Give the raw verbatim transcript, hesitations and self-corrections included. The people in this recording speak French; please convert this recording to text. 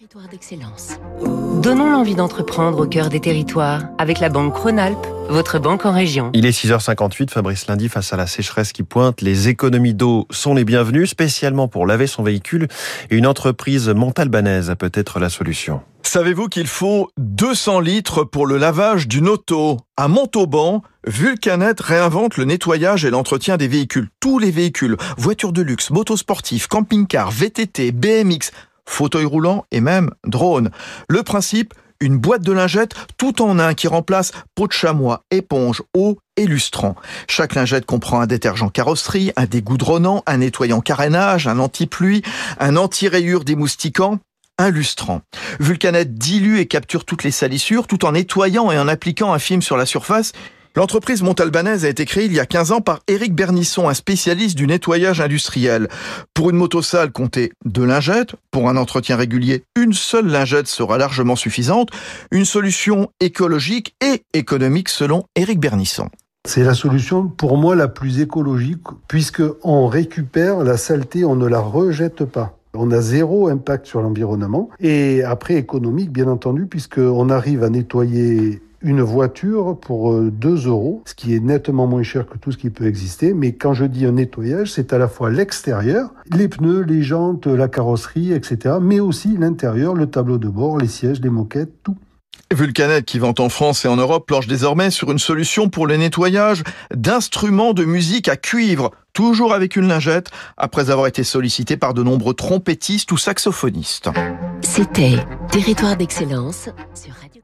Territoire d'excellence. Donnons l'envie d'entreprendre au cœur des territoires avec la banque Chronalp, votre banque en région. Il est six heures cinquante-huit, Fabrice Lundi, face à la sécheresse qui pointe, les économies d'eau sont les bienvenues, spécialement pour laver son véhicule. Une entreprise montalbanaise a peut-être la solution. Savez-vous qu'il faut deux cents litres pour le lavage d'une auto ? À Montauban, Vulcanet réinvente le nettoyage et l'entretien des véhicules. Tous les véhicules, voitures de luxe, motos sportives, camping-cars, V T T, B M X, fauteuil roulant et même drone. Le principe, une boîte de lingettes tout en un qui remplace peau de chamois, éponge, eau et lustrant. Chaque lingette comprend un détergent carrosserie, un dégoudronnant, un nettoyant carénage, un anti-pluie, un anti-rayures démoustiquant, un lustrant. Vulcanet dilue et capture toutes les salissures tout en nettoyant et en appliquant un film sur la surface. L'entreprise montalbanaise a été créée il y a quinze ans par Éric Bernisson, un spécialiste du nettoyage industriel. Pour une moto sale, comptez deux lingettes. Pour un entretien régulier, une seule lingette sera largement suffisante. Une solution écologique et économique selon Éric Bernisson. C'est la solution pour moi la plus écologique puisqu'on récupère la saleté, on ne la rejette pas. On a zéro impact sur l'environnement. Et après économique, bien entendu, puisqu'on arrive à nettoyer une voiture pour deux euros, ce qui est nettement moins cher que tout ce qui peut exister. Mais quand je dis un nettoyage, c'est à la fois l'extérieur, les pneus, les jantes, la carrosserie, et cetera, mais aussi l'intérieur, le tableau de bord, les sièges, les moquettes, tout. Vulcanet, qui vend en France et en Europe, planche désormais sur une solution pour le nettoyage d'instruments de musique à cuivre, toujours avec une lingette, après avoir été sollicité par de nombreux trompettistes ou saxophonistes. C'était Territoire d'excellence sur Radio